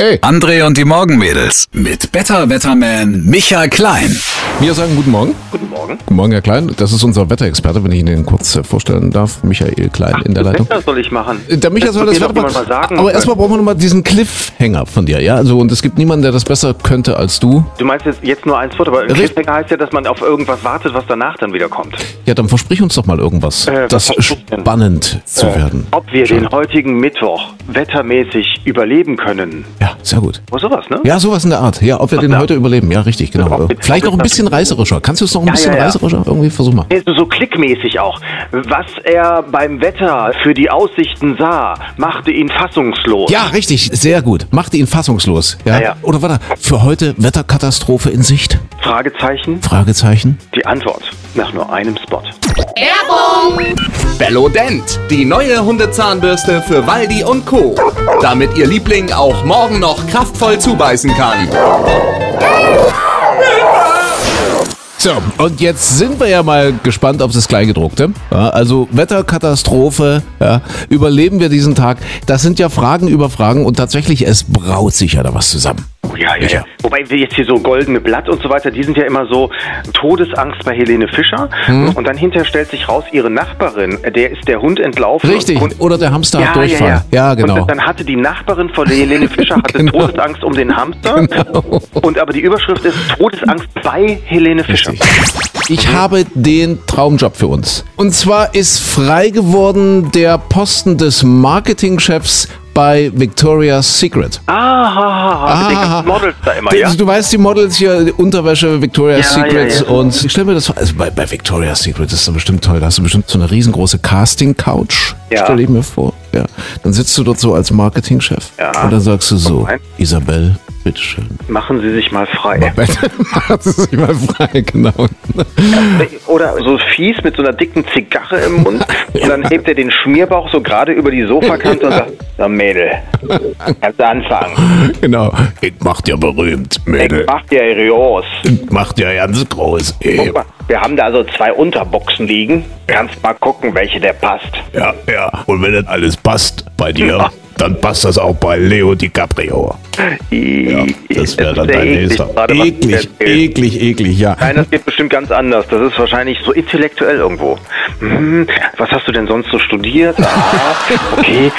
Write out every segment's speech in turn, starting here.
Ey. André und die Morgenmädels mit Better Wetterman Michael Klein. Wir sagen guten Morgen. Guten Morgen. Guten Morgen, Herr Klein. Das ist unser Wetterexperte, wenn ich Ihnen kurz vorstellen darf. Michael Klein in der Leitung. Das soll ich machen. Der Michael soll das mal sagen. Aber erstmal brauchen wir nochmal diesen Cliffhanger von dir, ja? Also, und es gibt niemanden, der das besser könnte als du. Du meinst jetzt nur eins Wort, aber Cliffhanger heißt ja, dass man auf irgendwas wartet, was danach dann wieder kommt. Ja, dann versprich uns doch mal irgendwas, das spannend zu werden. Ob wir den heutigen Mittwoch wettermäßig überleben können. Ja, sehr gut. Oh, sowas, ne? Ja, sowas in der Art. Ja, ob wir den heute überleben. Ja, richtig, genau. Vielleicht noch ein bisschen reißerischer. Kannst du es noch ein bisschen reißerischer irgendwie versuchen? So klickmäßig auch. Was er beim Wetter für die Aussichten sah, machte ihn fassungslos. Ja, richtig, sehr gut. Machte ihn fassungslos. Ja. Ja. Oder warte, für heute Wetterkatastrophe in Sicht? Fragezeichen. Fragezeichen. Die Antwort nach nur einem Spot. Werbung! Bellodent, die neue Hundezahnbürste für Waldi und Co. Damit Ihr Liebling auch morgen noch kraftvoll zubeißen kann. So, und jetzt sind wir ja mal gespannt auf das Kleingedruckte. Ja, also Wetterkatastrophe, ja, überleben wir diesen Tag? Das sind ja Fragen über Fragen und tatsächlich, es braut sich ja da was zusammen. Oh ja. Wobei jetzt hier so Goldene Blatt und so weiter, die sind ja immer so Todesangst bei Helene Fischer. Und dann hinterher stellt sich raus, ihre Nachbarin, der ist der Hund entlaufen. Richtig, oder der Hamster hat Durchfall. Ja, genau. Und dann hatte die Nachbarin von Helene Fischer Todesangst um den Hamster. Genau. Und aber die Überschrift ist Todesangst bei Helene Fischer. Ich habe den Traumjob für uns. Und zwar ist frei geworden der Posten des Marketingchefs bei Victoria's Secret. Ah, Models da immer, ja? Du weißt, die Models hier, Unterwäsche, Victoria's Secret. Ja. Und ich stelle mir das vor, also bei Victoria's Secret ist das bestimmt toll. Da hast du bestimmt so eine riesengroße Casting-Couch, stelle ich mir vor. Ja. Dann sitzt du dort so als Marketingchef und dann sagst du so, Isabel, bitteschön. Machen Sie sich mal frei. Machen Sie sich mal frei, genau. Oder so fies mit so einer dicken Zigarre im Mund und dann hebt er den Schmierbauch so gerade über die Sofakante und sagt, na Mädel, kannst du anfangen. Genau, ich mach dir berühmt, Mädel. Ich mach dir groß. Ich mach dir ganz groß. Guck mal, wir haben da also 2 Unterboxen liegen. Kannst mal gucken, welche der passt. Ja, und wenn das alles passt bei dir, dann passt das auch bei Leo DiCaprio. Ja, das wäre dann dein nächster. Eklig, ja. Nein, das geht bestimmt ganz anders. Das ist wahrscheinlich so intellektuell irgendwo. Was hast du denn sonst so studiert? Okay.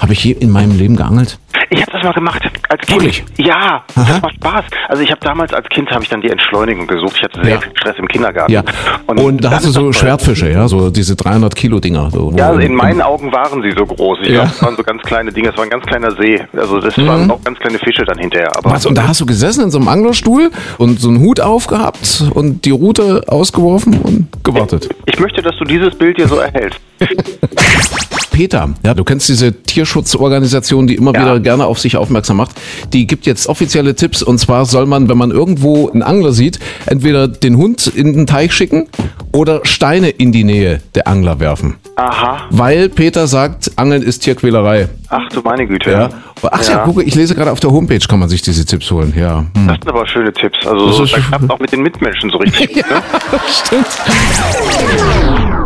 Habe ich je in meinem Leben geangelt? Ich habe das mal gemacht. Als Kind. Wirklich? Ja, das macht Spaß. Also ich habe damals als Kind die Entschleunigung gesucht. Ich hatte sehr viel Stress im Kindergarten. Ja. Und da hast du so Schwertfische, ja? So diese 300-Kilo-Dinger. So, also in meinen Augen waren sie so groß. Ich glaube, das waren so ganz kleine Dinger. Das war ein ganz kleiner See. Also das waren auch ganz kleine Fische dann hinterher. Aber was? Und da hast du gesessen in so einem Anglerstuhl und so einen Hut aufgehabt und die Rute ausgeworfen und gewartet. Ich möchte, dass du dieses Bild hier so erhältst. Peter, ja, du kennst diese Tierschutzorganisation, die immer wieder gerne auf sich aufmerksam macht. Die gibt jetzt offizielle Tipps, und zwar soll man, wenn man irgendwo einen Angler sieht, entweder den Hund in den Teich schicken oder Steine in die Nähe der Angler werfen. Aha. Weil Peter sagt, Angeln ist Tierquälerei. Ach du meine Güte. Ja. Ach ja, gucke, ich lese gerade auf der Homepage, kann man sich diese Tipps holen. Ja. Das sind aber schöne Tipps. Also da klappt auch mit den Mitmenschen so richtig. Ja, ne? Stimmt.